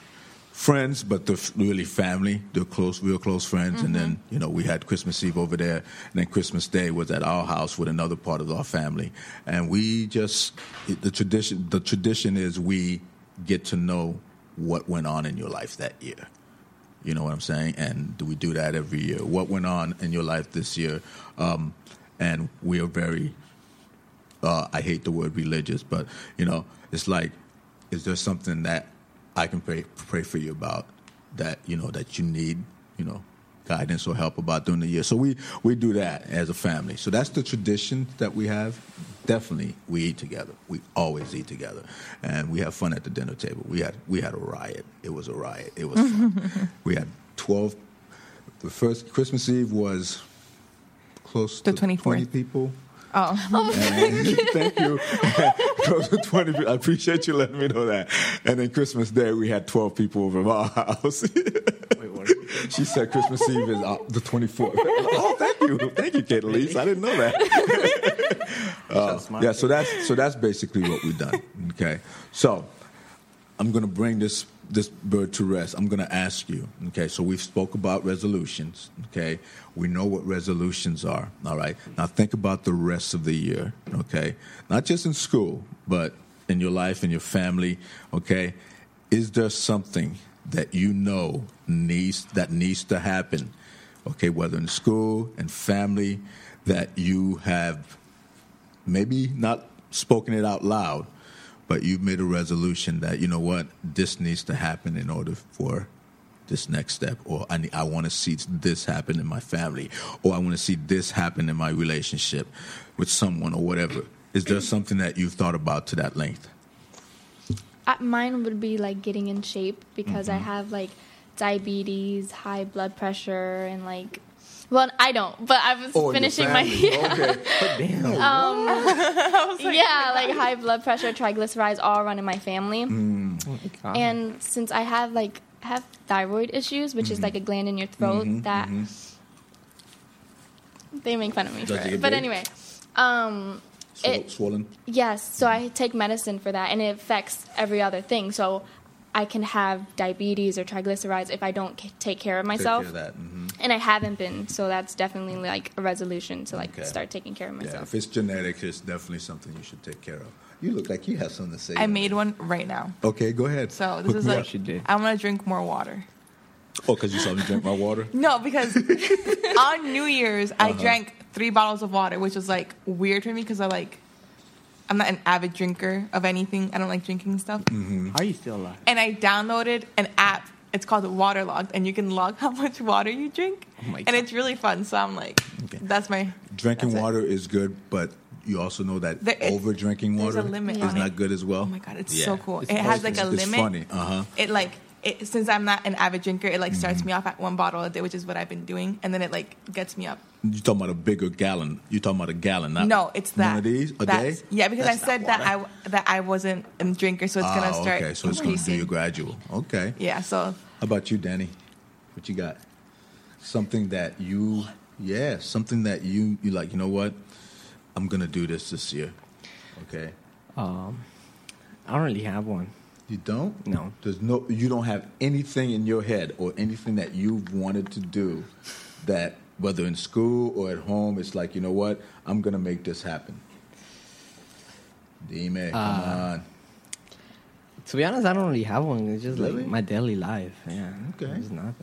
friends, but they're really family. They're close, real close friends. Mm-hmm. And then we had Christmas Eve over there, and then Christmas Day was at our house with another part of our family. And we just the tradition is we get to know what went on in your life that year. You know what I'm saying? And we do that every year. What went on in your life this year? And we are very, I hate the word religious, but, it's like, is there something that I can pray for you about that, that you need, guidance or help about during the year? So we do that as a family. So that's the tradition that we have. Definitely, we eat together. We always eat together, and we have fun at the dinner table. We had a riot. It was a riot. It was fun. We had 12. The first Christmas Eve was close to 20 people. Oh thank you. Close to 20 people. I appreciate you letting me know that. And then Christmas Day, we had 12 people over at our house. Wait, what? She said Christmas Eve is the 24th. Oh, thank you, Kate Elise. I didn't know that. So that's basically what we've done. Okay, so I'm gonna bring this bird to rest. I'm gonna ask you. Okay, so we've spoke about resolutions. Okay, we know what resolutions are. All right, now think about the rest of the year. Okay, not just in school, but in your life, in your family. Okay, is there something that needs to happen, okay, whether in school and family, that you have maybe not spoken it out loud, but you've made a resolution that, this needs to happen in order for this next step, or I want to see this happen in my family, or I want to see this happen in my relationship with someone or whatever. Is there something that you've thought about to that length? Mine would be, like, getting in shape because I have, like, diabetes, high blood pressure, and, like... Well, I don't, but I was finishing my... Yeah. Okay. Oh, damn. I was like, yeah, like, high blood pressure, triglycerides, all run in my family. Mm. And since I have, like, thyroid issues, which is, like, a gland in your throat that... Mm-hmm. They make fun of me for it. But anyway... swollen? Yes, so I take medicine for that, and it affects every other thing. So I can have diabetes or triglycerides if I don't take care of myself. Take care of that. Mm-hmm. And I haven't been, so that's definitely like a resolution to start taking care of myself. Yeah, if it's genetic, it's definitely something you should take care of. You look like you have something to say. I made one right now. Okay, go ahead. So this is like, I want to drink more water. Oh, because you saw me drink my water? No, because on New Year's, I drank 3 bottles of water, which was, like, weird for me because I'm not an avid drinker of anything. I don't like drinking stuff. Mm-hmm. How are you still alive? And I downloaded an app. It's called Waterlogged, and you can log how much water you drink. Oh my God. And it's really fun, so I'm like, okay. Drinking water is good, but you also know that over-drinking water is not good as well. Oh, my God, it's so cool. It has, like, a limit. It's funny. Uh-huh. Since I'm not an avid drinker, it, like, starts me off at 1 bottle a day, which is what I've been doing, and then it, like, gets me up. You're talking about a bigger gallon. You're talking about a gallon, not no, it's that. One of these a day? Yeah, because I said that I wasn't a drinker, so it's going to start. Okay, so it's going to be gradual. Okay. Yeah, so. How about you, Danny? What you got? Something that you like, you know what? I'm going to do this year. Okay. I don't really have one. You don't? No. You don't have anything in your head or anything that you've wanted to do that, whether in school or at home, it's like, you know what? I'm going to make this happen. Dime, come on. To be honest, I don't really have one. It's just like my daily life. Yeah. Okay. There's nothing.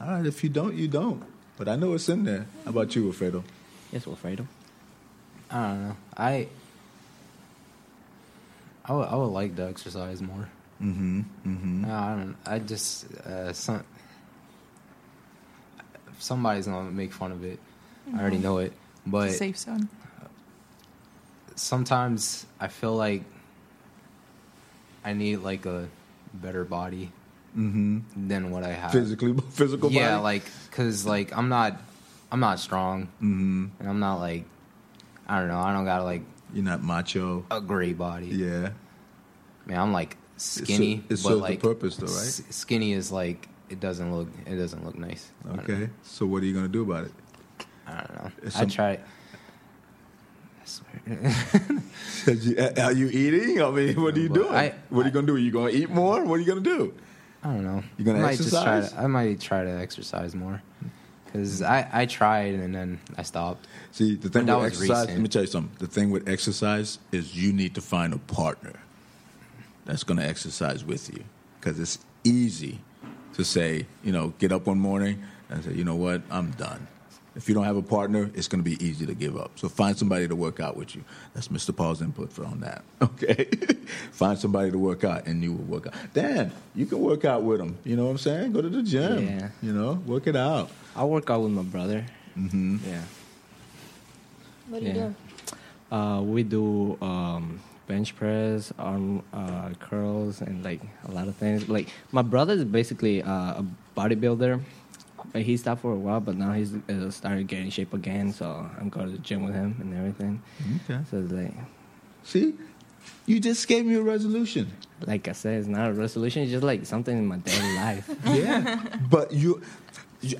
All right. If you don't, you don't. But I know it's in there. How about you, Wilfredo? Yes, Wilfredo. I don't know. I would like to exercise more. Mm-hmm. Mm-hmm. Somebody's gonna make fun of it. Mm-hmm. I already know it. But it's a safe zone. Sometimes I feel like I need like a better body than what I have. Physical body. Yeah, like because like I'm not strong, and I'm not like I don't know. I don't got like you're not macho. A great body. Yeah, man. I'm like. Skinny, it serves but like the purpose, though, right? Skinny is like it doesn't look nice. Okay, so what are you gonna do about it? I don't know. I try. I swear. Are you eating? I mean, what are you doing? What are you gonna do? Are you gonna eat more? What are you gonna do? I don't know. You gonna exercise? I might try to exercise more because I tried and then I stopped. See, the thing with exercise. Let me tell you something. The thing with exercise is you need to find a partner that's going to exercise with you because it's easy to say, you know, get up one morning and say, you know what, I'm done. If you don't have a partner, it's going to be easy to give up. So find somebody to work out with you. That's Mr. Paul's input on that, okay? Find somebody to work out and you will work out. Dan, you can work out with him. You know what I'm saying? Go to the gym, you know, work it out. I work out with my brother. Mm-hmm. Yeah. What do you do? We do... bench press, arm curls, and like a lot of things. Like my brother is basically a bodybuilder, but he stopped for a while. But now he's started getting in shape again, so I'm going to the gym with him and everything. Okay. So it's like, see, you just gave me a resolution. Like I said, it's not a resolution. It's just like something in my daily life. Yeah, but you.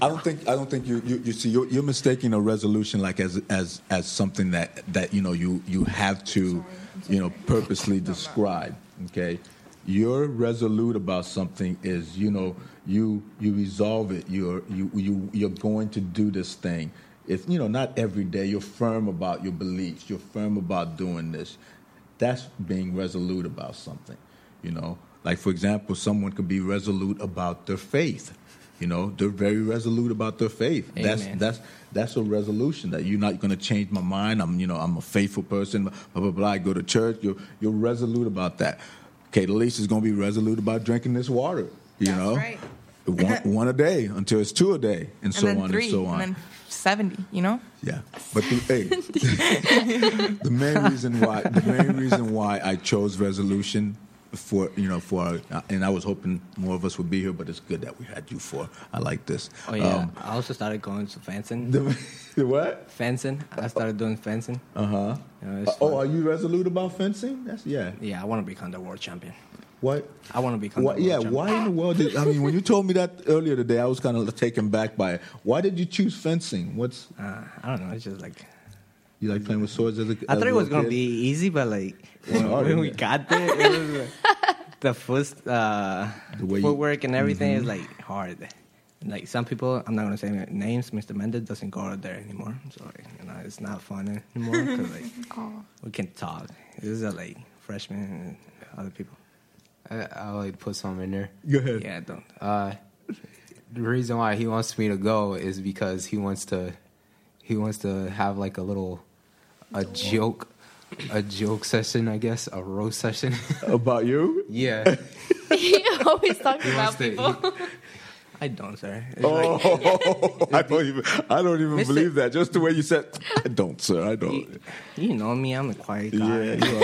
I don't think you see you're mistaking a resolution like as something that you know you have to you know purposely describe. Okay, you're resolute about something is you know you resolve it. You're going to do this thing. If you know not every day, you're firm about your beliefs. You're firm about doing this. That's being resolute about something. You know, like for example, someone could be resolute about their faith. You know, they're very resolute about their faith. Amen. That's a resolution that you're not going to change my mind. I'm a faithful person. Blah blah blah. I go to church. You're resolute about that. Okay, Lisa is going to be resolute about drinking this water. You know, right. one a day until it's 2 a day, and so on and so on. And then 70. You know. Yeah, but the main reason why I chose resolution. And I was hoping more of us would be here, but it's good that we had you for. I like this. Oh yeah, I also started going to fencing. The what? Fencing. I started doing fencing. Uh-huh. You know, are you resolute about fencing? Yeah, I want to become the world champion. What? I want to become the world champion. Why in the world? When you told me that earlier today, I was kind of taken back by it. Why did you choose fencing? What's? I don't know. It's just like. You like playing with swords as a kid? I thought it was going to be easy, but like when we got there, it was like, the footwork and everything is like hard. Like some people, I'm not going to say names, Mr. Mendez doesn't go out there anymore. So like, you know, it's not fun anymore because like, we can talk. These are like freshmen and other people. I'll like put some in there. Go ahead. Yeah, don't. the reason why he wants me to go is because he wants to have like a joke session, I guess, a roast session about you. Yeah, he always talks about people. I don't, sir. It's I don't even believe that. Just the way you said, I don't, sir. I don't. You know me. I'm a quiet guy. Yeah, you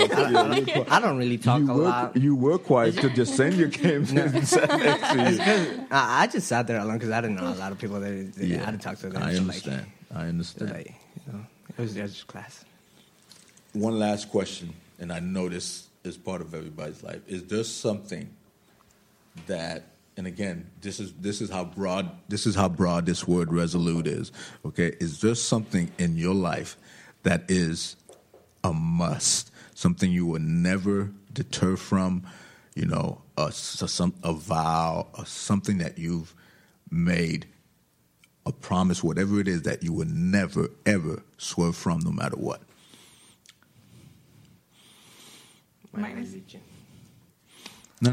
are, I don't really talk a lot. You were quiet till Yesenia came and sat next to you. I just sat there alone because I didn't know a lot of people that I had to talk to. Them. I understand. Like, you know, it was just class. One last question, and I know this is part of everybody's life. Is there something that... And again, this is how broad this word resolute is. Okay, is there something in your life that is a must? Something you will never deter from? You know, a vow, or something that you've made, a promise, whatever it is that you will never ever swerve from, no matter what. My religion. No.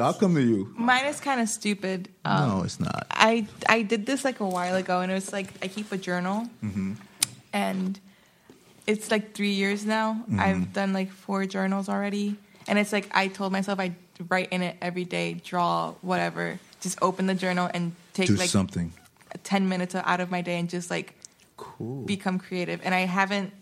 I'll come to you. Mine is kind of stupid. No, it's not. I did this like a while ago, and it was like I keep a journal, mm-hmm. and it's like 3 years now. Mm-hmm. I've done like 4 journals already, and it's like I told myself I'd write in it every day, draw whatever, just open the journal and take do like something 10 minutes out of my day and just like cool. become creative. And I haven't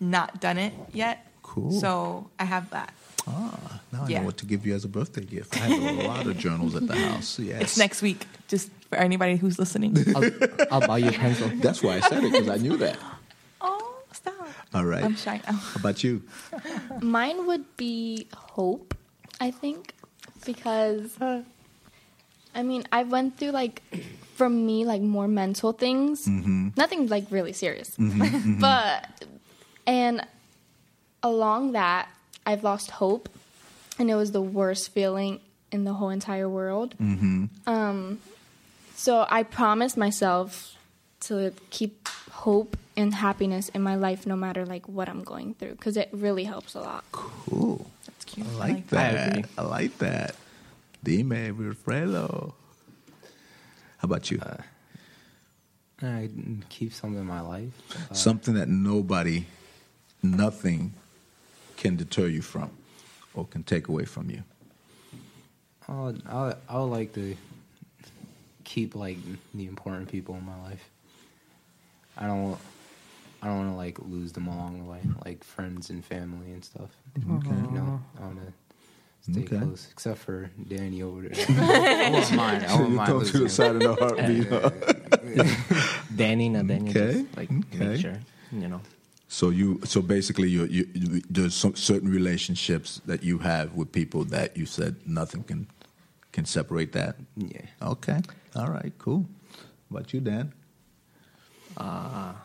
not done it yet. Cool. So I have that. Ah, now I know what to give you as a birthday gift. I have a lot of journals at the house. Yes. It's next week, just for anybody who's listening. I'll buy you a pencil. That's why I said it, because I knew that. Oh, stop. All right. I'm shy now. How about you? Mine would be hope, I think, because, I mean, I went through, like, for me, like, more mental things. Mm-hmm. Nothing, like, really serious. Mm-hmm, mm-hmm. But, and along that, I've lost hope, and it was the worst feeling in the whole entire world. Mm-hmm. So I promised myself to keep hope and happiness in my life, no matter like what I'm going through, because it really helps a lot. Cool. That's cute. I like that. I like that. Dime, Wilfredo. How about you? I keep something in my life. Something that nothing can deter you from or can take away from you. I would like to keep like the important people in my life. I don't want to like lose them along the way, like friends and family and stuff. Okay. You know, I want to stay close, except for Danny over there. I want mine. You talk to the side of the heartbeat. Danny. Just, like make sure, you know. So basically, you there's some certain relationships that you have with people that you said nothing can separate that. Yeah. Okay. All right. Cool. What about you, Dan? What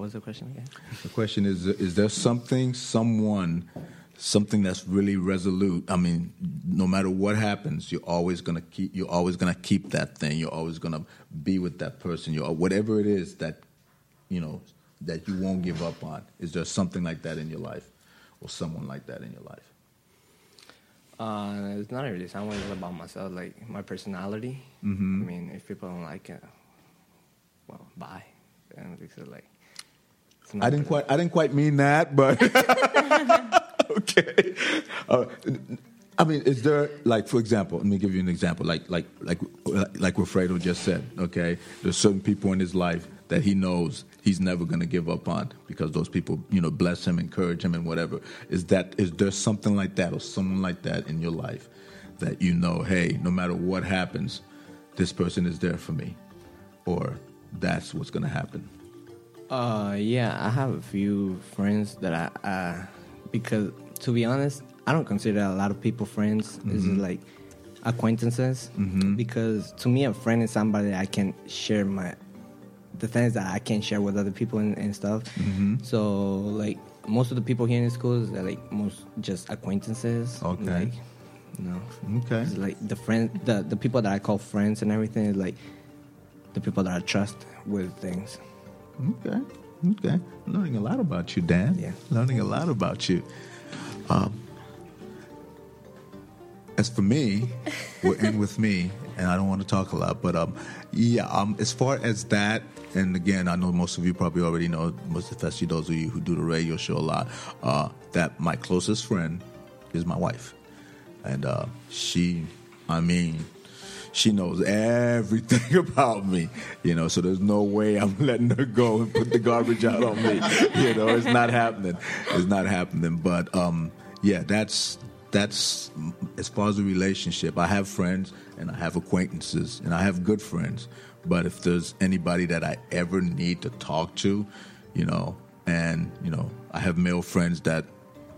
was the question again? The question is there something, someone, something that's really resolute? I mean, no matter what happens, you're always gonna keep that thing. You're always gonna be with that person. You whatever it is that, you know, that you won't give up on? Is there something like that in your life or someone like that in your life? It's not really someone, it's about myself, like my personality. Mm-hmm. I mean, if people don't like it, well, bye. And because, like, I didn't quite mean that, but okay. I mean, is there, like, for example, let me give you an example, like Wilfredo just said, okay? There's certain people in his life that he knows he's never going to give up on because those people, you know, bless him, encourage him, and whatever. Is there something like that or someone like that in your life that you know, hey, no matter what happens, this person is there for me, or that's what's going to happen? Yeah, I have a few friends that I because to be honest, I don't consider a lot of people friends. Mm-hmm. It's just like acquaintances, mm-hmm. because to me, a friend is somebody that I can share the things that I can't share with other people and stuff. Mm-hmm. So, like, most of the people here in the schools are, like, most just acquaintances. Okay. Like, you know. Okay. It's like, the people that I call friends and everything is, like, the people that I trust with things. Okay. Learning a lot about you, Dan. Yeah. Learning a lot about you. As for me, we're in with me, and I don't want to talk a lot. But as far as that, and again, I know most of you probably already know, most especially those of you who do the radio show a lot, that my closest friend is my wife. And she knows everything about me, you know, so there's no way I'm letting her go and put the garbage out on me. You know, it's not happening. It's not happening. But, that's as far as the relationship. I have friends and I have acquaintances and I have good friends. But if there's anybody that I ever need to talk to, you know, and, you know, I have male friends that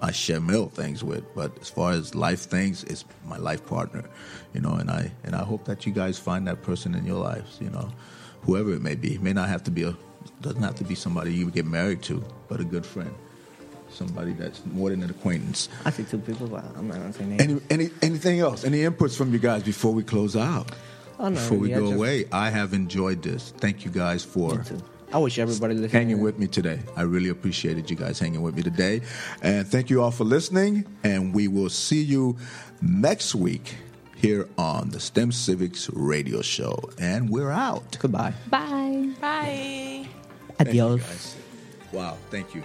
I share male things with, but as far as life things, it's my life partner, you know, and I hope that you guys find that person in your lives, you know, whoever it may be. It may not have to be doesn't have to be somebody you get married to, but a good friend, somebody that's more than an acquaintance. I see two people, but I'm not gonna say names. Anything else? Any inputs from you guys before we close out? Oh, no, before we go away, I have enjoyed this. Thank you guys for. Me too. I wish everybody listening hanging with me today. I really appreciated you guys hanging with me today. And thank you all for listening. And we will see you next week here on the STEM Civics Radio Show. And we're out. Goodbye. Bye. Bye. Adios. Wow. Thank you.